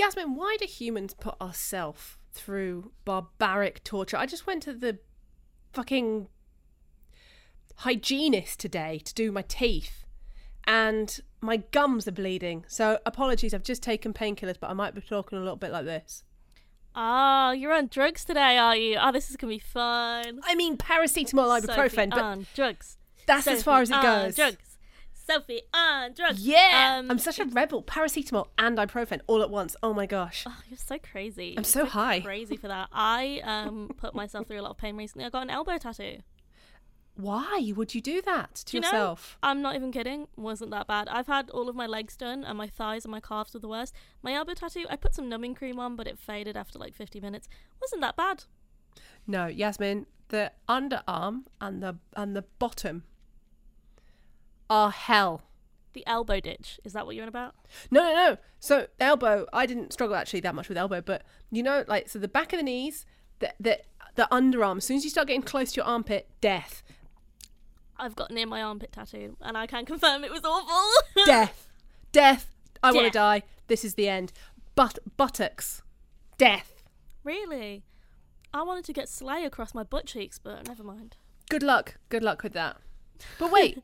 Yasmin, why do humans put ourselves through barbaric torture? I just went to the fucking hygienist today to do my teeth and my gums are bleeding. So apologies, I've just taken painkillers, but I might be talking a little bit like this. Oh, you're on drugs today, are you? Oh, this is going to be fun. I mean, paracetamol, ibuprofen. But on drugs. That's Sophie as far as it goes. Drugs. Sophie on drugs. Yeah. I'm such a rebel. Paracetamol and ibuprofen all at once. Oh my gosh. Oh, you're so crazy. I'm so high. Crazy for that. I put myself through a lot of pain recently. I got an elbow tattoo. Why would you do that to yourself? You know, I'm not even kidding. Wasn't that bad. I've had all of my legs done and my thighs and my calves were the worst. My elbow tattoo, I put some numbing cream on, but it faded after like 50 minutes. Wasn't that bad. No, Yasmin, the underarm and the bottom are hell. The elbow ditch, is that what you're on about? No. So elbow, I didn't struggle actually that much with elbow, but you know, like, so the back of the knees, the underarm, as soon as you start getting close to your armpit, death. I've got near my armpit tattoo and I can confirm it was awful. Death. I want to die. This is the end. But buttocks, death. Really? I wanted to get Slay across my butt cheeks, but never mind. Good luck with that. But wait,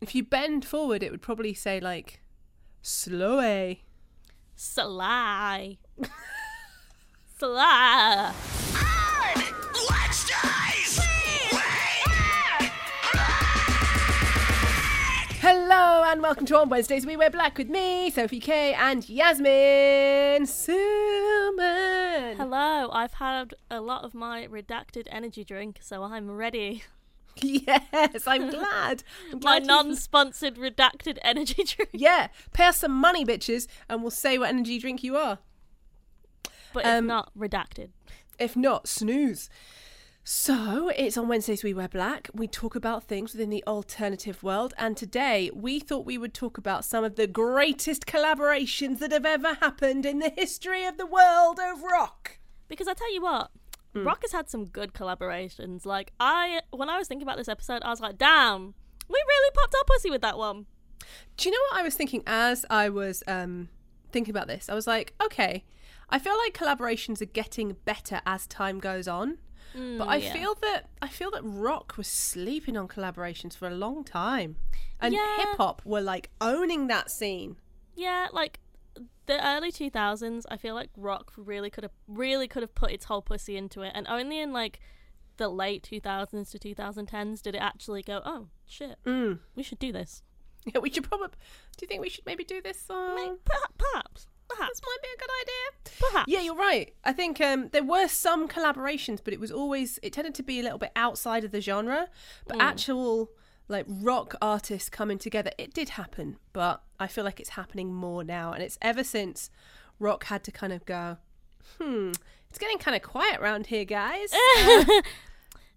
if you bend forward, it would probably say like, Slay. Slay. Hello and welcome to On Wednesdays We Wear Black with me, Sophie K, and Yasmin Suman. Hello, I've had a lot of my redacted energy drink, so I'm ready. Yes, I'm glad. My non-sponsored redacted energy drink. Yeah, pay us some money, bitches, and we'll say what energy drink you are. But if not, redacted. If not, snooze. So, it's on Wednesdays We Wear Black. We talk about things within the alternative world. And today, we thought we would talk about some of the greatest collaborations that have ever happened in the history of the world of rock. Because I tell you what, rock has had some good collaborations. Like, when I was thinking about this episode, I was like, damn, we really popped our pussy with that one. Do you know what I was thinking as I was thinking about this? I was like, okay, I feel like collaborations are getting better as time goes on. But I feel that rock was sleeping on collaborations for a long time, and hip-hop were like owning that scene. Yeah, like the early 2000s, I feel like rock really could have put its whole pussy into it, and only in like the late 2000s to 2010s did it actually go, oh shit, we should do this. Yeah, we should probably. Do you think we should maybe do this song? Perhaps. This might be a good idea. Perhaps. Yeah, you're right. I think there were some collaborations, but it tended to be a little bit outside of the genre. But actual like rock artists coming together, it did happen. But I feel like it's happening more now. And it's ever since rock had to kind of go, it's getting kind of quiet around here, guys.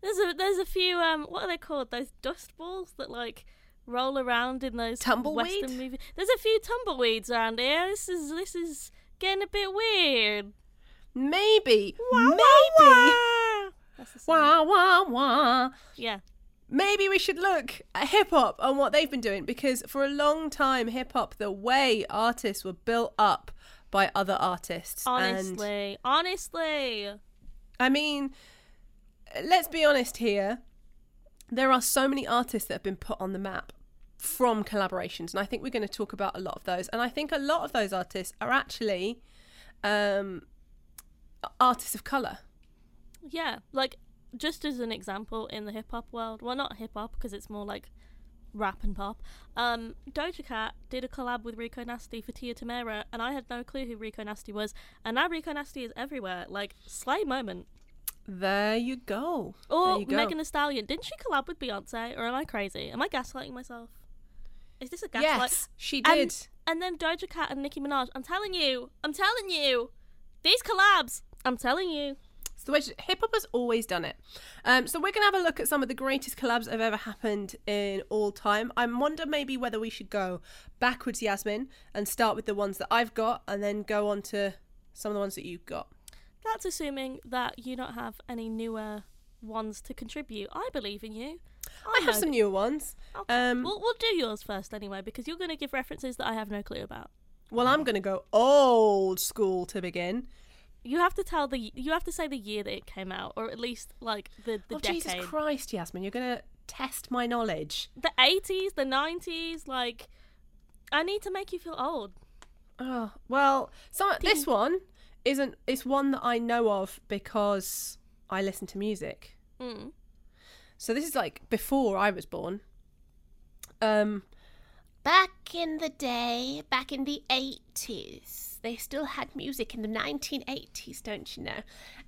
There's a few, what are they called? Those dust balls that like roll around in those tumbleweed? Western movies. There's a few tumbleweeds around here. This is getting a bit weird. Maybe. Wah, maybe. Wah, wah. That's the sound. Wah, wah, wah. Yeah. Maybe we should look at hip-hop and what they've been doing, because for a long time, hip-hop, the way artists were built up by other artists. Honestly. I mean, let's be honest here. There are so many artists that have been put on the map from collaborations, and I think we're going to talk about a lot of those. And I think a lot of those artists are actually artists of colour. Yeah, like just as an example in the hip-hop world, well, not hip-hop because it's more like rap and pop, Doja Cat did a collab with Rico Nasty for Tia Tamera, and I had no clue who Rico Nasty was, and now Rico Nasty is everywhere. Like, slay moment. There you go. Or Megan Thee Stallion. Didn't she collab with Beyonce? Or am I crazy? Am I gaslighting myself? Is this a gaslight? Yes, she did. And then Doja Cat and Nicki Minaj. I'm telling you. These collabs. I'm telling you. It's the way hip-hop has always done it. So we're going to have a look at some of the greatest collabs that have ever happened in all time. I wonder maybe whether we should go backwards, Yasmin, and start with the ones that I've got and then go on to some of the ones that you've got. That's assuming that you don't have any newer ones to contribute. I believe in you. I have some newer ones. Okay. We'll do yours first anyway, because you're going to give references that I have no clue about. Well, I'm going to go old school to begin. You have to tell the. You have to say the year that it came out, or at least like the decade. Jesus Christ, Yasmin, you're going to test my knowledge. The 80s, the 90s, like I need to make you feel old. Oh well, this one isn't. It's one that I know of because I listen to music. Mm. So this is like before I was born. Back in the day, back in the 80s, they still had music in the 1980s, don't you know?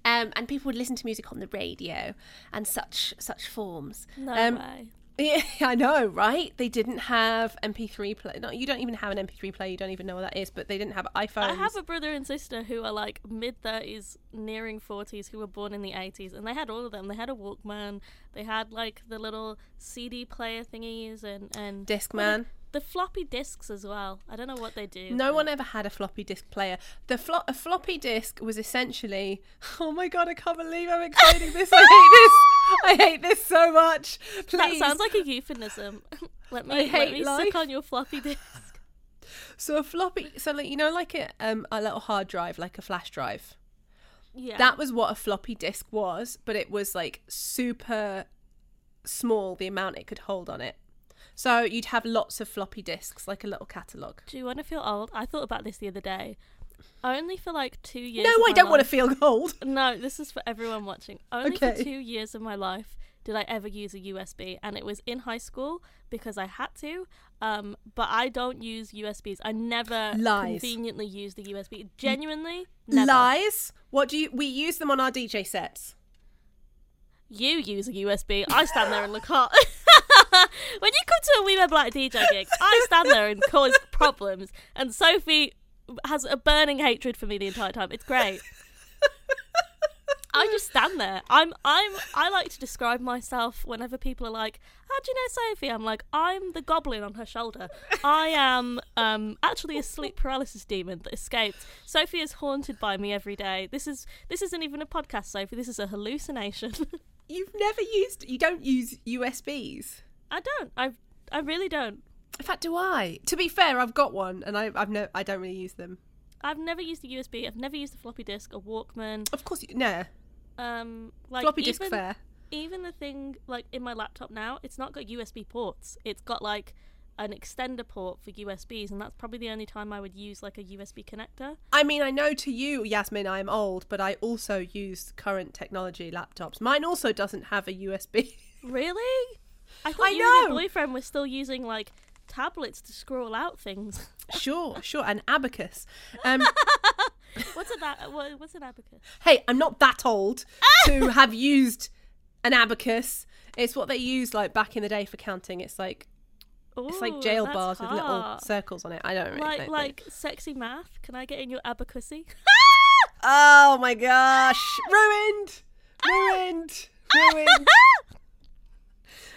And people would listen to music on the radio and such forms. No way. Yeah, I know, right? They didn't have MP3 player. No, you don't even have an MP3 player. You don't even know what that is, but they didn't have iPhones. I have a brother and sister who are like mid-30s, nearing 40s, who were born in the 80s, and they had all of them. They had a Walkman. They had like the little CD player thingies and Discman. The floppy discs as well. I don't know what they do. No one ever had a floppy disc player. A floppy disc was essentially... Oh my God, I can't believe I'm explaining this. I hate this so much. Please. That sounds like a euphemism. Let me suck on your floppy disc. So a floppy... So like, you know, like a little hard drive, like a flash drive. Yeah. That was what a floppy disc was, but it was like super small, the amount it could hold on it. So you'd have lots of floppy discs, like a little catalogue. Do you want to feel old? I thought about this the other day. Only for like 2 years. No, I don't want to feel old. No, this is for everyone watching. Only for 2 years of my life did I ever use a USB, and it was in high school because I had to. But I don't use USBs. I never conveniently use the USB. Genuinely, never. Lies. We use them on our DJ sets. You use a USB. I stand there and look hot. When you come to a We Were Black DJ gig, I stand there and cause problems. And Sophie has a burning hatred for me the entire time. It's great. I just stand there. I like to describe myself whenever people are like, "How do you know Sophie?" I'm like, "I'm the goblin on her shoulder. I am actually a sleep paralysis demon that escaped. Sophie is haunted by me every day. This isn't even a podcast, Sophie. This is a hallucination." You've never used... You don't use USBs. I don't. I really don't. In fact, do I? To be fair, I've got one, and I don't really use them. I've never used a USB. I've never used a floppy disk, a Walkman. Of course, no. Floppy disk fair. Even the thing like in my laptop now, it's not got USB ports. It's got like an extender port for USBs, and that's probably the only time I would use like a USB connector. I mean, I know to you, Yasmin, I'm old, but I also use current technology laptops. Mine also doesn't have a USB. Really? I thought and your boyfriend were still using like tablets to scroll out things. Sure, an abacus. What's an abacus? Hey, I'm not that old to have used an abacus. It's what they used like back in the day for counting. It's like... Ooh, it's like jail bars hard. With little circles on it. I don't really like, sexy math. Can I get in your abacusy? Oh my gosh. Ruined.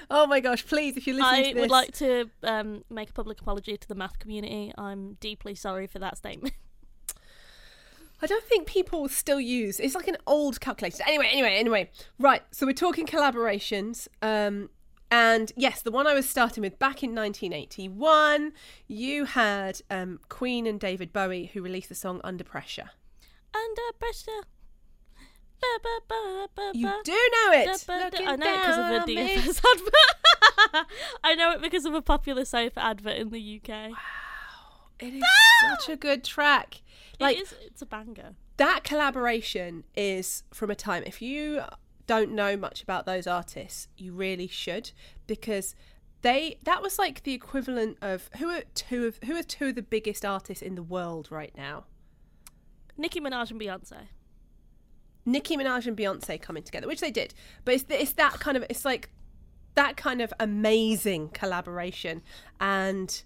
Oh my gosh, please, if you're listening to this. I would like to make a public apology to the math community. I'm deeply sorry for that statement. I don't think people still use... It's like an old calculator. Anyway. Right, so we're talking collaborations. And yes, the one I was starting with back in 1981, you had Queen and David Bowie, who released the song Under Pressure. Under pressure. Ba, ba, ba, ba, you do know it. Da, ba, da. I know it because of a DFS advert. I know it because of a popular sofa advert in the UK. Wow. It is such a good track. Like, it's a banger. That collaboration is from a time... If you... don't know much about those artists, you really should, because that was like the equivalent of who are two of the biggest artists in the world right now. Nicki Minaj and Beyonce coming together, which they did, but it's that kind of, it's like that kind of amazing collaboration. And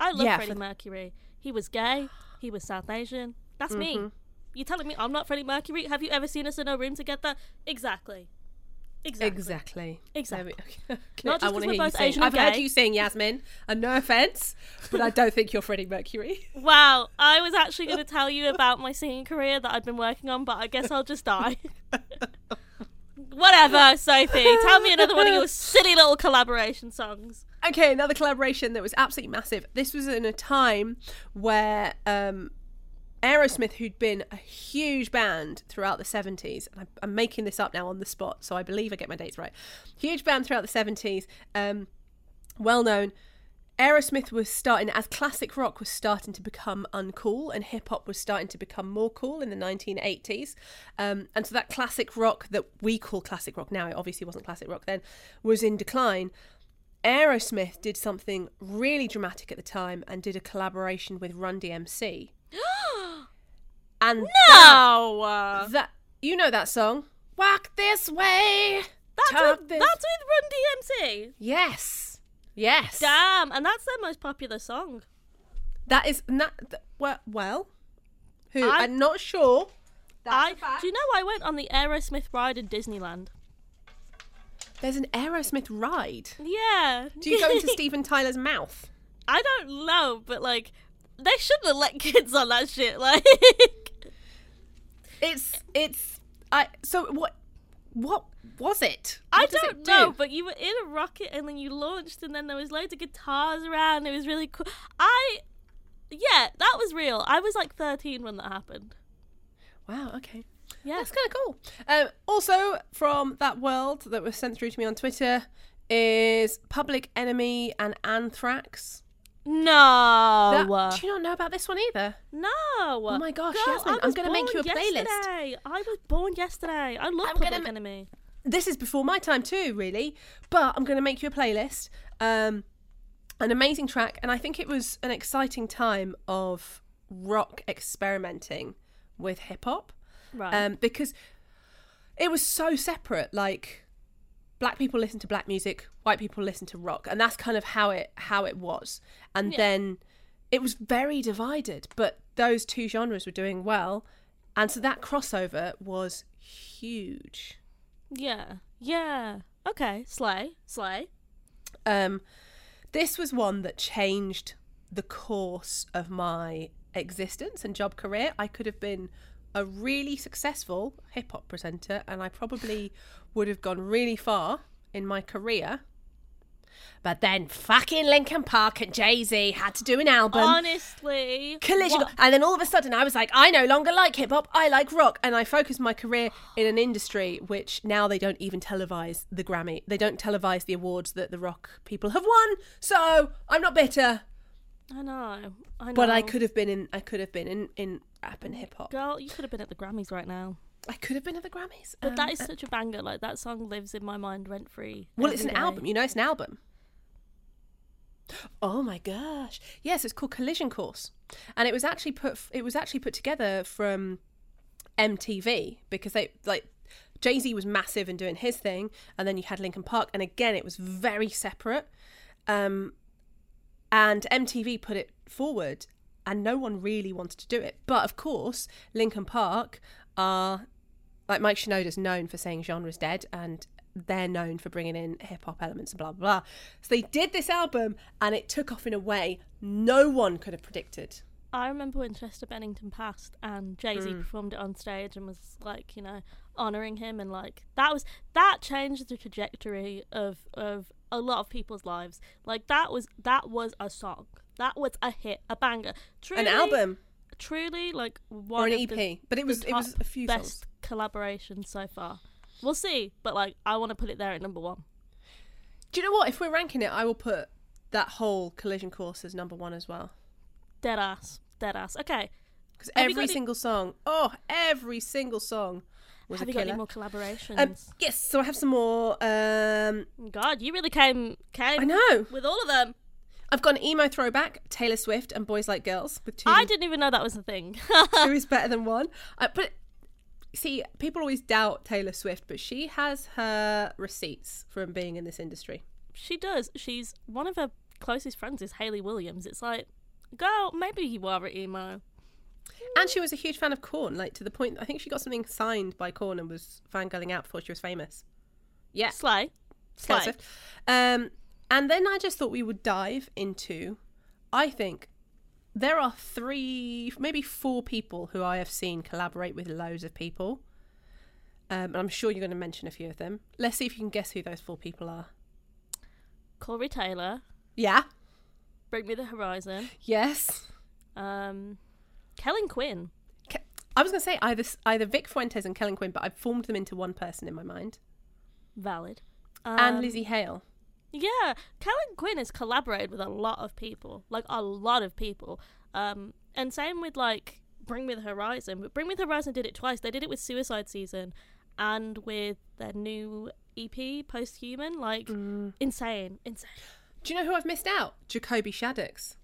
I love Freddie Mercury. He was gay, he was South Asian. That's me. You're telling me I'm not Freddie Mercury? Have you ever seen us in a room together? Exactly. Okay. Not just because we're both Asian and gay. I've heard you sing, Yasmin, and no offence, but I don't think you're Freddie Mercury. Wow, I was actually going to tell you about my singing career that I've been working on, but I guess I'll just die. Whatever, Sophie. Tell me another one of your silly little collaboration songs. Okay, another collaboration that was absolutely massive. This was in a time where Aerosmith, who'd been a huge band throughout the 70s, and I'm making this up now on the spot, so I believe I get my dates right. Huge band throughout the 70s, well known. Aerosmith was starting, as classic rock was starting to become uncool and hip-hop was starting to become more cool in the 1980s. And so that classic rock that we call classic rock now, it obviously wasn't classic rock then, was in decline. Aerosmith did something really dramatic at the time and did a collaboration with Run DMC. And that you know that song? Walk This Way. That's with Run DMC? Yes. Yes. Damn, and that's their most popular song. That is not well. Who I'm not sure. Do you know I went on the Aerosmith ride in Disneyland? There's an Aerosmith ride. Yeah. Do you go into Steven Tyler's mouth? I don't know, but like they shouldn't have let kids on that shit. Like What was it? I don't know, but you were in a rocket and then you launched and then there was loads of guitars around. It was really cool. Yeah, that was real. I was like 13 when that happened. Wow, okay. Yeah. That's kind of cool. Also, from that world that was sent through to me on Twitter is Public Enemy and Anthrax. No. Do you not know about this one either? No. Oh my gosh, girl, Jasmine, I'm going to make you a playlist. I was born yesterday. I love Public Enemy. This is before my time too, really. But I'm going to make you a playlist. An amazing track. And I think it was an exciting time of rock experimenting with hip-hop. Right. Because it was so separate. Like, black people listen to black music, white people listen to rock, and that's kind of how it was. And then it was very divided, but those two genres were doing well, and so that crossover was huge. Yeah Okay. Slay This was one that changed the course of my existence and job career. I could have been a really successful hip-hop presenter, and I probably would have gone really far in my career. But then fucking Linkin Park and Jay-Z had to do an album. Honestly. Collision. And then all of a sudden I was like, I no longer like hip-hop, I like rock. And I focused my career in an industry which now they don't even televise the Grammy. They don't televise the awards that the rock people have won. So I'm not bitter. I know. But I could have been in rap and hip hop. Girl, you could have been at the Grammys right now. I could have been at the Grammys. But that is such a banger. Like, that song lives in my mind rent free. Well, it's an album. You know, it's an album. Oh my gosh. Yes, it's called Collision Course. And it was actually put together from MTV, because they like Jay-Z was massive and doing his thing, and then you had Linkin Park, and again it was very separate. And MTV put it forward, and no one really wanted to do it. But of course, Linkin Park are, like, Mike Shinoda's known for saying genre's dead, and they're known for bringing in hip-hop elements and blah, blah, blah. So they did this album, and it took off in a way no one could have predicted. I remember when Chester Bennington passed, and Jay-Z performed it on stage and was, like, you know, honouring him, and, like, that changed the trajectory of a lot of people's lives. Like, that was a song, that was a hit, a banger, truly, an album, truly, like, one or an EP. But it was a few best songs. Collaborations so far. We'll see, but like, I want to put it there at number one. Do you know what? If we're ranking it, I will put that whole Collision Course as number one as well. Dead ass. Okay, because every single song. Have you got any more collaborations? Yes, so I have some more. God, you really came. I know, with all of them. I've got an emo throwback, Taylor Swift and Boys Like Girls. I didn't even know that was a thing. Two is better than one. But see, people always doubt Taylor Swift, but she has her receipts from being in this industry. She does. She's one of her closest friends is Hayley Williams. It's like, girl, maybe you are an emo. And she was a huge fan of Korn, like, to the point I think she got something signed by Korn and was fangirling out before she was famous. Yeah. Sly. And then I just thought we would dive into, I think there are 3, maybe 4 people who I have seen collaborate with loads of people. and I'm sure you're going to mention a few of them. Let's see if you can guess who those four people are. Corey Taylor. Yeah. Bring Me the Horizon. Yes. Kellin Quinn. I was going to say either Vic Fuentes and Kellin Quinn, but I've formed them into one person in my mind. Valid. And Lizzie Hale. Yeah. Kellin Quinn has collaborated with a lot of people. Like, a lot of people. And same with, like, Bring Me the Horizon. But Bring Me the Horizon did it twice. They did it with Suicide Season and with their new EP, Post-Human. Like, insane. Do you know who I've missed out? Jacoby Shaddix.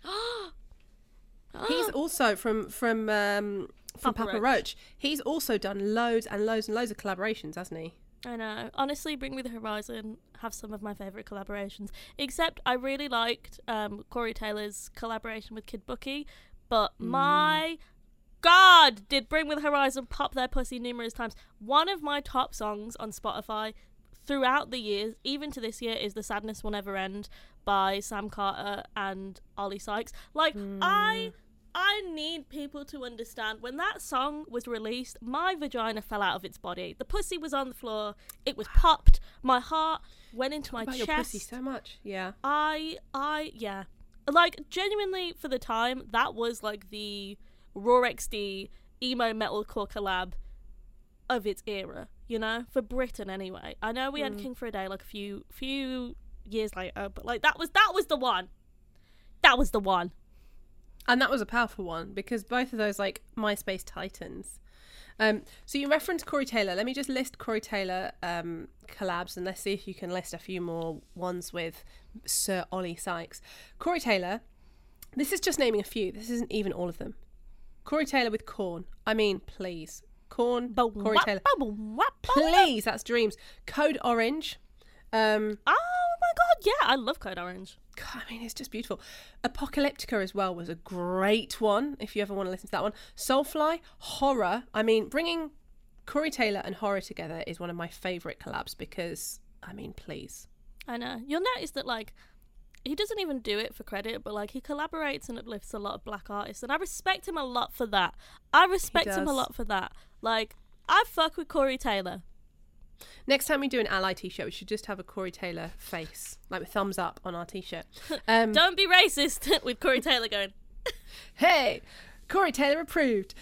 He's also from Papa Roach. He's also done loads and loads and loads of collaborations, hasn't he? I know. Honestly, Bring Me the Horizon have some of my favourite collaborations. Except I really liked Corey Taylor's collaboration with Kid Bookie. But my God, did Bring Me the Horizon pop their pussy numerous times. One of my top songs on Spotify throughout the years, even to this year, is The Sadness Will Never End by Sam Carter and Oli Sykes. Like, I need people to understand, when that song was released, my vagina fell out of its body. The pussy was on the floor. It was popped. My heart went into my chest. Your pussy so much. Yeah. Yeah. Like, genuinely, for the time, that was like the Raw XD emo metalcore collab of its era, you know? For Britain, anyway. I know we had King for a Day like a few years later, but like that was the one. That was the one. And that was a powerful one, because both of those, like, MySpace titans. So you referenced Corey Taylor. Let me just list Corey Taylor collabs, and let's see if you can list a few more ones with Sir Ollie Sykes. Corey Taylor, this is just naming a few. This isn't even all of them. Corey Taylor with Korn. I mean, please. Korn, Corey Taylor. Please, that's dreams. Code Orange. Oh my God, yeah, I love Code Orange. God, I mean, it's just beautiful. Apocalyptica as well was a great one, if you ever want to listen to that one. Soulfly, Horror. I mean, bringing Corey Taylor and Horror together is one of my favourite collabs, because, I mean, please. I know. You'll notice that, like, he doesn't even do it for credit, but, like, he collaborates and uplifts a lot of black artists, and I respect him a lot for that. Like, I fuck with Corey Taylor. Next time we do an Ally t-shirt, we should just have a Corey Taylor face, like with thumbs up on our t-shirt. Don't be racist with Corey Taylor going, hey, Corey Taylor approved.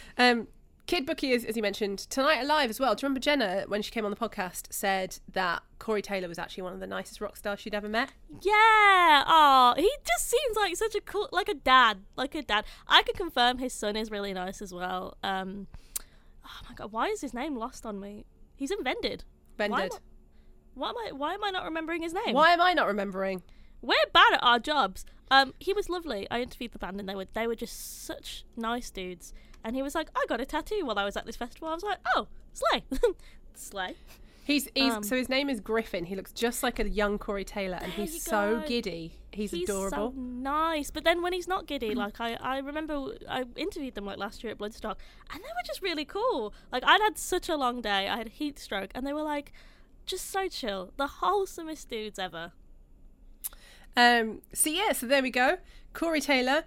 Kid Bookie is, as you mentioned, Tonight Alive as well. Do you remember Jenna, when she came on the podcast, said that Corey Taylor was actually one of the nicest rock stars she'd ever met? Yeah. Oh, he just seems like such a cool, like a dad. I can confirm his son is really nice as well. Oh my God, why is his name lost on me? He's invented. Bended. Why am I not remembering his name? Why am I not remembering? We're bad at our jobs. He was lovely. I interviewed the band, and they were just such nice dudes. And he was like, I got a tattoo while I was at this festival. I was like, oh, slay. Slay. So his name is Griffin. He looks just like a young Corey Taylor, and he's so giddy. He's adorable. So nice. But then when he's not giddy, like I remember I interviewed them like last year at Bloodstock, and they were just really cool. Like, I'd had such a long day. I had a heat stroke, and they were like just so chill. The wholesomest dudes ever. So there we go. Corey Taylor.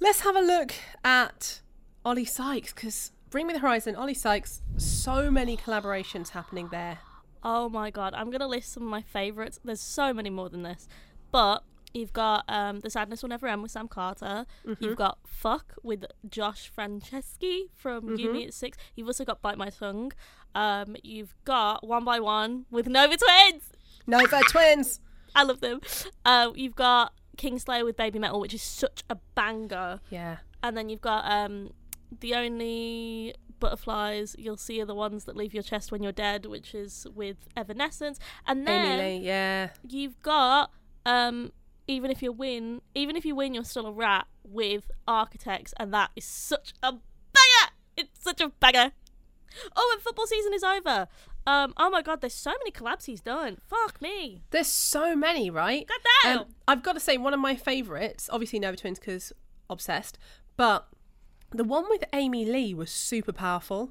Let's have a look at Oli Sykes, because Bring Me the Horizon, Oli Sykes, so many collaborations happening there. Oh my God, I'm going to list some of my favourites. There's so many more than this. But you've got The Sadness Will Never End with Sam Carter. Mm-hmm. You've got Fuck with Josh Franceschi from You Me at Six. You've also got Bite My Tongue. You've got One by One with Nova Twins. Nova Twins. I love them. You've got Kingslayer with Baby Metal, which is such a banger. Yeah. And then you've got... The only butterflies you'll see are the ones that leave your chest when you're dead, which is with Evanescence. And then Emily, yeah. You've got even if you win, you're still a rat with Architects, and that is such a banger. It's such a banger. Oh, and football season is over. Oh my God, there's so many collabs he's done. Fuck me. There's so many, right? Goddamn. I've got to say, one of my favourites, obviously Nova Twins, because obsessed, but the one with Amy Lee was super powerful.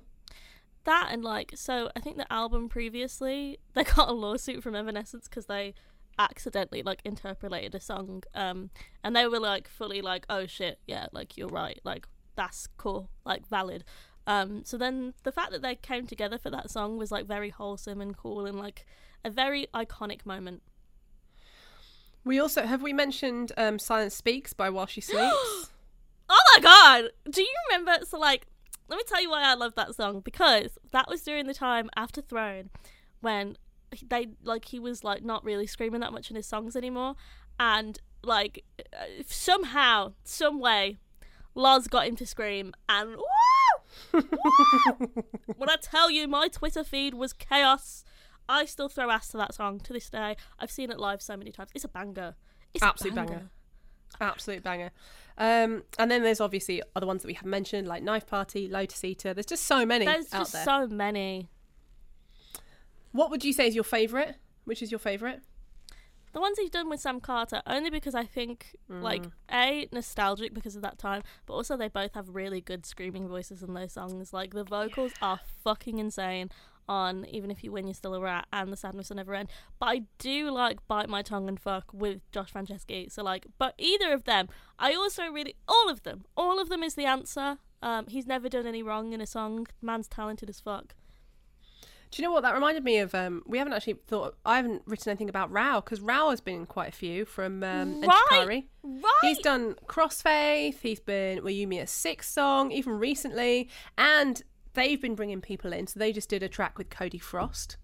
That and, like, so I think the album previously, they got a lawsuit from Evanescence because they accidentally, like, interpolated a song. And they were, like, fully like, oh shit, yeah, like, you're right. Like, that's cool. Like, valid. So then the fact that they came together for that song was like very wholesome and cool and like a very iconic moment. We also, have we mentioned Silence Speaks by While She Sleeps? Oh my God! Do you remember? So like, let me tell you why I love that song, because that was during the time after Throne when they like, he was like not really screaming that much in his songs anymore, and like somehow, some way, Lars got him to scream, and woo! Woo! When I tell you, my Twitter feed was chaos. I still throw ass to that song to this day. I've seen it live so many times. It's a banger. It's absolute banger. Absolute banger. And then there's obviously other ones that we have mentioned, like Knife Party, Lotus Eater. There's just so many. There's out just there. So many. What would you say is your favourite? Which is your favourite? The ones he's done with Sam Carter, only because I think, like, A, nostalgic because of that time, but also they both have really good screaming voices in those songs. Like, the vocals are fucking insane on Even If You Win, You're Still a Rat and The Sadness Will Never End. But I do like Bite My Tongue and Fuck with Josh Franceschi. So, like, but either of them, I also really, all of them is the answer. He's never done any wrong in a song. Man's talented as fuck. Do you know what? That reminded me of, we haven't actually thought, I haven't written anything about Rao, because Rao has been in quite a few from Enchikari. Right! He's done Crossfaith, he's been Will You Me a Six song, even recently, and they've been bringing people in, so they just did a track with Cody Frost.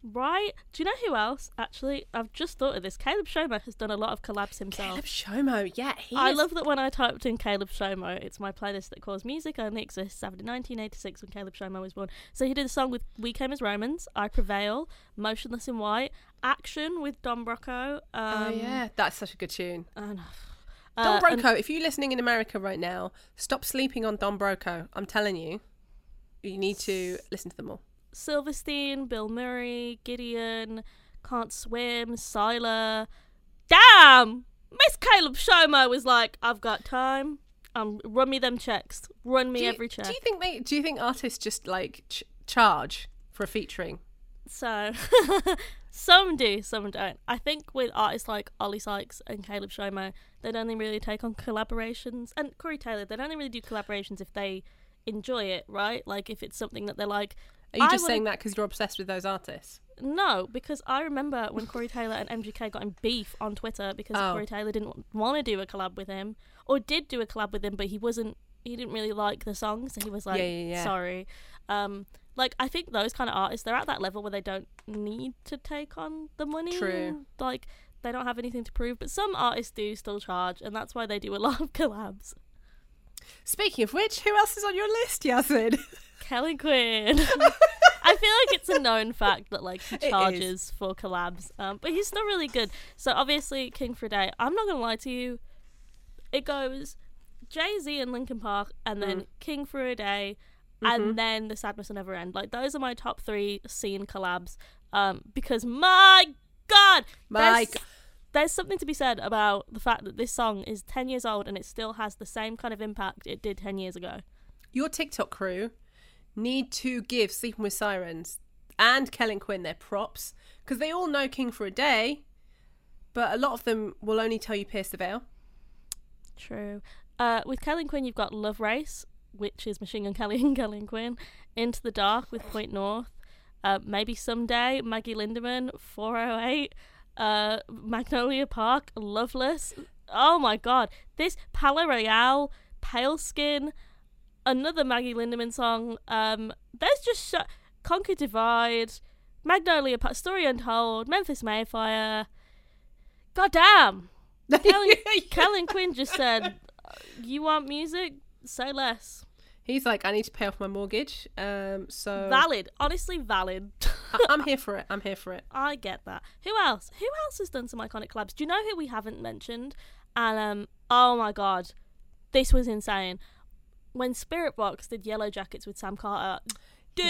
Right. Do you know who else, actually? I've just thought of this. Caleb Shomo has done a lot of collabs himself. Caleb Shomo, yeah. I love that when I typed in Caleb Shomo, it's my playlist that calls Music Only Exists after 1986 when Caleb Shomo was born. So he did a song with We Came as Romans, I Prevail, Motionless in White, Action with Don Broco. Oh, yeah. That's such a good tune. I know. Don Broco, if you're listening in America right now, stop sleeping on Don Broco. I'm telling you, you need to listen to them all. Silverstein, Bill Murray, Gideon, Can't Swim, Scylla. Damn! Miss Caleb Shomo was like, I've got time. Run me them checks. Run me every check. Do you think artists just like charge for a featuring? So, some do, some don't. I think with artists like Oli Sykes and Caleb Shomo, they'd only really take on collaborations. And Corey Taylor, they'd only really do collaborations if they enjoy it, right? Like if it's something that they're like. Are you just saying that because you're obsessed with those artists? No, because I remember when Corey Taylor and MGK got in beef on Twitter because Corey Taylor didn't want to do a collab with him, or did do a collab with him, but he didn't really like the song, so he was like, sorry. Like, I think those kind of artists, they're at that level where they don't need to take on the money. True. Like, they don't have anything to prove, but some artists do still charge, and that's why they do a lot of collabs. Speaking of which, who else is on your list, Yasmin? Kellin Quinn. I feel like it's a known fact that like he charges for collabs, but he's not really good. So obviously King for a Day, I'm not gonna lie to you, it goes Jay-Z and Linkin Park, and then King for a Day, and then The Sadness Will Never End. Like those are my top three scene collabs, because my God, there's something to be said about the fact that this song is 10 years old and it still has the same kind of impact it did 10 years ago. Your TikTok crew need to give Sleeping With Sirens and Kellin Quinn their props, because they all know King for a Day, but a lot of them will only tell you Pierce the Veil. True. With Kellin Quinn, you've got Love Race, which is Machine Gun Kelly and Kellin Quinn, Into the Dark with Point North, Maybe Someday, Maggie Linderman, 408, Magnolia Park, Loveless. Oh my God, this Palo Royale, Pale Skin, another Maggie Linderman song. There's just Conquer Divide, Magnolia Park, Story Untold, Memphis Mayfire. Goddamn, Kellin Quinn just said, "You want music? Say less." He's like, I need to pay off my mortgage. So valid, honestly valid. I'm here for it. I'm here for it. I get that. Who else? Who else has done some iconic collabs? Do you know who we haven't mentioned? And oh my God, this was insane. When Spirit Box did Yellow Jackets with Sam Carter, dude.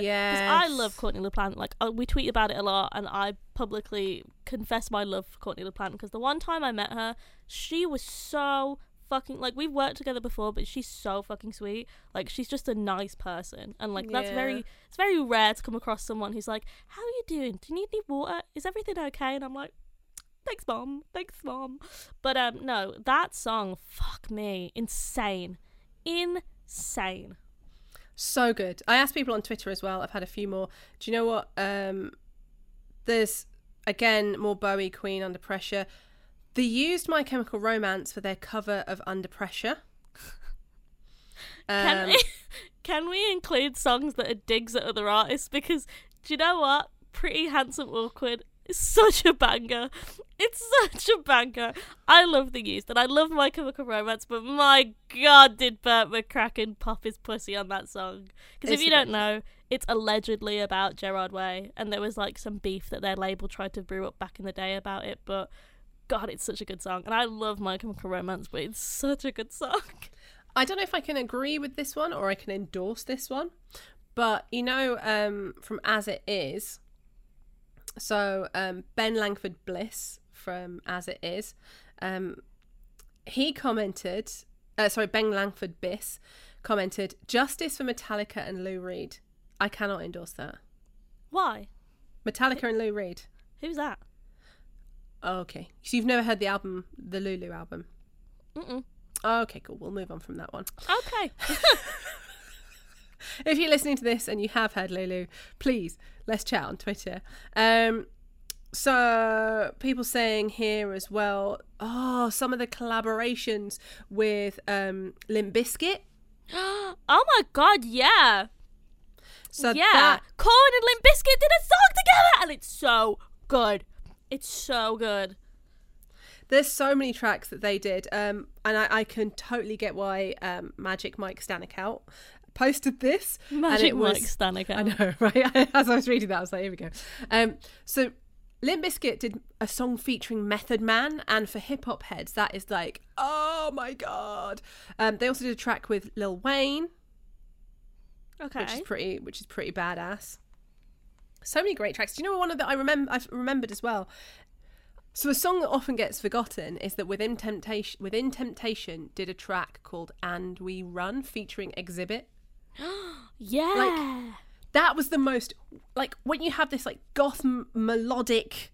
Yeah. Because I love Courtney LaPlante. Like we tweet about it a lot, and I publicly confess my love for Courtney LaPlante, because the one time I met her, she was so fucking, like, we've worked together before, but she's so fucking sweet. Like, she's just a nice person, and like that's it's very rare to come across someone who's like, how are you doing, do you need any water, is everything okay? And I'm like, thanks mom. But no, that song, fuck me, insane insane. So good. I asked people on Twitter as well. I've had a few more. Do you know what? There's, again, more Bowie, Queen, Under Pressure. They used My Chemical Romance for their cover of Under Pressure. Can we include songs that are digs at other artists? Because do you know what? Pretty Handsome Awkward is such a banger. It's such a banger. I love the use, and I love My Chemical Romance, but my God, did Burt McCracken pop his pussy on that song. Because if you don't know, it's allegedly about Gerard Way, and there was like some beef that their label tried to brew up back in the day about it, but God, it's such a good song. And I love My Chemical Romance, but it's such a good song. I don't know if I can agree with this one or I can endorse this one, but you know, from As It Is, so Ben Langford Bliss from As It Is, he commented, Ben Langford Bliss commented, "Justice for Metallica and Lou Reed." I cannot endorse that. Why? Metallica and Lou Reed. Who's that? Oh, okay. So you've never heard the album, the Lulu album? Mm-mm. Okay, cool. We'll move on from that one. Okay. If you're listening to this and you have heard Lulu, please, let's chat on Twitter. So people saying here as well, oh, some of the collaborations with Limp Bizkit. Oh my God, yeah. So yeah, Korn and Limp Bizkit did a song together, and it's so good. It's so good. There's so many tracks that they did, and I can totally get why Magic Mike Stanicout posted this. Magic Mike Stanicout. I know, right? As I was reading that, I was like, here we go. So Limp Bizkit did a song featuring Method Man, and for hip-hop heads, that is like, oh my God. They also did a track with Lil Wayne, which is pretty badass. So many great tracks. Do you know one that I've remembered as well? So a song that often gets forgotten is that Within Temptation did a track called "And We Run" featuring Xzibit. Yeah. Like, that was the most, like, when you have this like goth melodic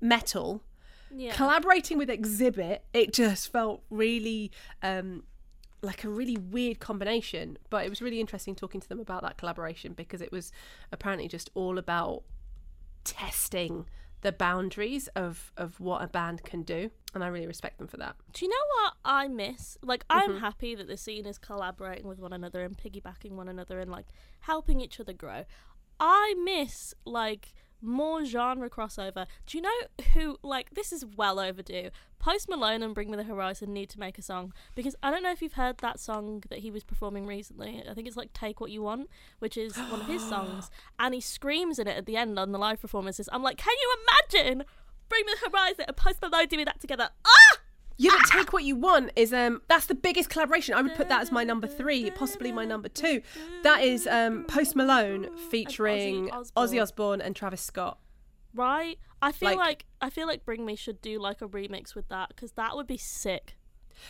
metal, yeah, collaborating with Xzibit, it just felt really like a really weird combination. But it was really interesting talking to them about that collaboration, because it was apparently just all about testing the boundaries of what a band can do, and I really respect them for that. Do you know what I miss? Like, I'm happy that the scene is collaborating with one another and piggybacking one another and like helping each other grow. I miss like more genre crossover. Do you know who, like, this is well overdue? Post Malone and Bring Me the Horizon need to make a song, because I don't know if you've heard that song that he was performing recently. I think it's like Take What You Want, which is one of his songs, and he screams in it at the end on the live performances. I'm like, can you imagine Bring Me the Horizon and Post Malone doing that together? Yeah, but Take What You Want is, that's the biggest collaboration. I would put that as my number 3, possibly my number 2. That is Post Malone featuring Ozzy Osbourne and Travis Scott. Right? I feel like Bring Me should do like a remix with that, because that would be sick.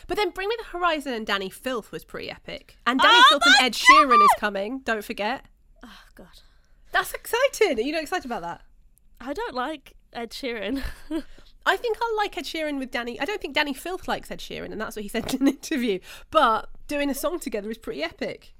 But then Bring Me the Horizon and Danny Filth was pretty epic. And Danny Filth and Ed Sheeran is coming, don't forget. Oh God. That's exciting. Are you not excited about that? I don't like Ed Sheeran. I think I'll like Ed Sheeran with Danny. I don't think Danny Filth likes Ed Sheeran, and that's what he said in an interview. But doing a song together is pretty epic.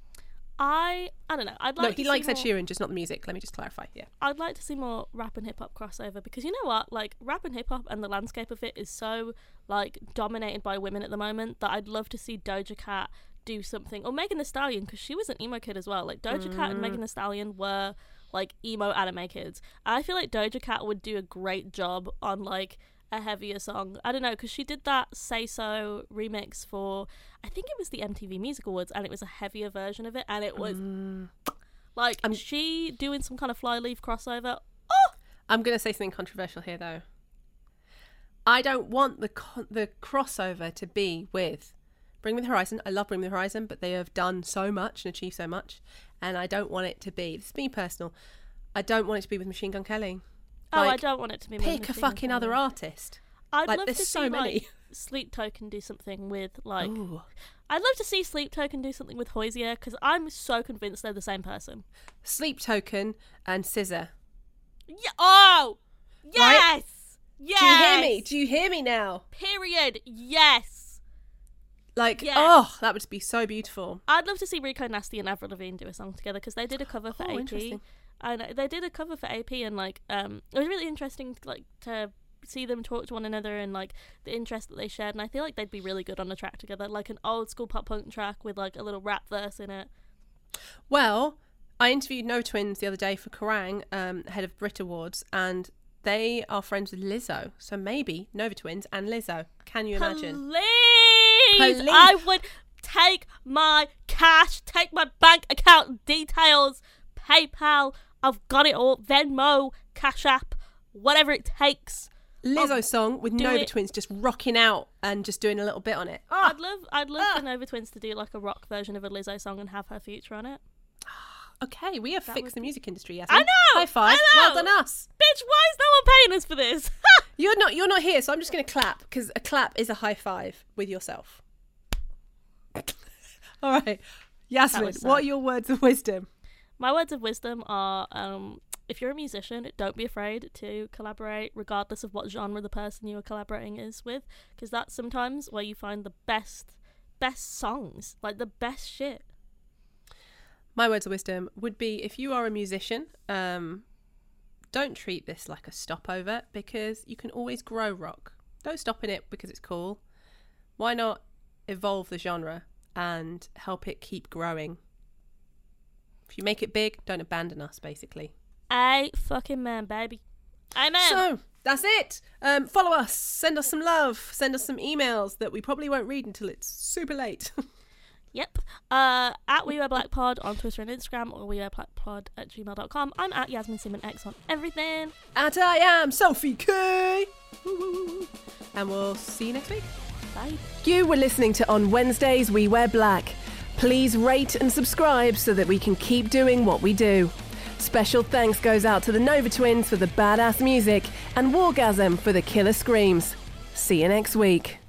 I don't know. I'd like. No, he likes Ed Sheeran, just not the music. Let me just clarify. Yeah. I'd like to see more rap and hip hop crossover, because you know what? Like, rap and hip hop and the landscape of it is so like dominated by women at the moment that I'd love to see Doja Cat do something, or Megan Thee Stallion, because she was an emo kid as well. Like Doja Cat and Megan Thee Stallion were like emo anime kids. I feel like Doja Cat would do a great job on like a heavier song. I don't know, because she did that Say So remix for, I think it was the MTV Music Awards, and it was a heavier version of it, and it was like she doing some kind of Flyleaf crossover. Oh! I'm gonna say something controversial here though. I don't want the crossover to be with Bring Me the Horizon. I love Bring Me the Horizon, but they have done so much and achieved so much. And I don't want it to be, this is me personal, I don't want it to be with Machine Gun Kelly. Like, I don't want it to be with Machine Gun Kelly. Pick a fucking other artist. I'd like, love to see so many. Like, Sleep Token do something with, like... Ooh. I'd love to see Sleep Token do something with Hoysia, because I'm so convinced they're the same person. Sleep Token and Scissor. Yeah. Oh! Yes! Right? Yes! Do you hear me? Do you hear me now? Period. Yes! Like, yeah. Oh, that would be so beautiful. I'd love to see Rico Nasty and Avril Lavigne do a song together, because they did a cover for AP. And they did a cover for AP, and like, it was really interesting, like, to see them talk to one another and like the interest that they shared. And I feel like they'd be really good on a track together, like an old school pop punk track with like a little rap verse in it. Well, I interviewed Nova Twins the other day for Kerrang, head of Brit Awards, and they are friends with Lizzo, so maybe Nova Twins and Lizzo. Can you imagine? Please! I would take my cash, take my bank account details, PayPal, I've got it all, Venmo, Cash App, whatever it takes. Lizzo song with Nova Twins just rocking out and just doing a little bit on it. Oh, I'd love for Nova Twins to do like a rock version of a Lizzo song and have her feature on it. Okay, we have fixed the music industry, yes. I know! High five. Well done us. Bitch, why is no one paying us for this? You're not here, so I'm just going to clap, because a clap is a high five with yourself. All right. Yasmin, what are your words of wisdom? My words of wisdom are, if you're a musician, don't be afraid to collaborate, regardless of what genre the person you are collaborating is with, because that's sometimes where you find the best songs, like the best shit. My words of wisdom would be, if you are a musician, don't treat this like a stopover, because you can always grow rock. Don't stop in it because it's cool. Why not evolve the genre and help it keep growing? If you make it big, don't abandon us, basically. I fucking man, baby. Amen. So, that's it. Follow us. Send us some love. Send us some emails that we probably won't read until it's super late. Yep. At We Were Black Pod on Twitter and Instagram, or wewereblackpod@gmail.com. I'm at Yasmin Suman X on everything. And I am Sophie K. Woo-woo-woo. And we'll see you next week. Bye. You were listening to On Wednesdays We Wear Black. Please rate and subscribe so that we can keep doing what we do. Special thanks goes out to the Nova Twins for the badass music and Wargasm for the killer screams. See you next week.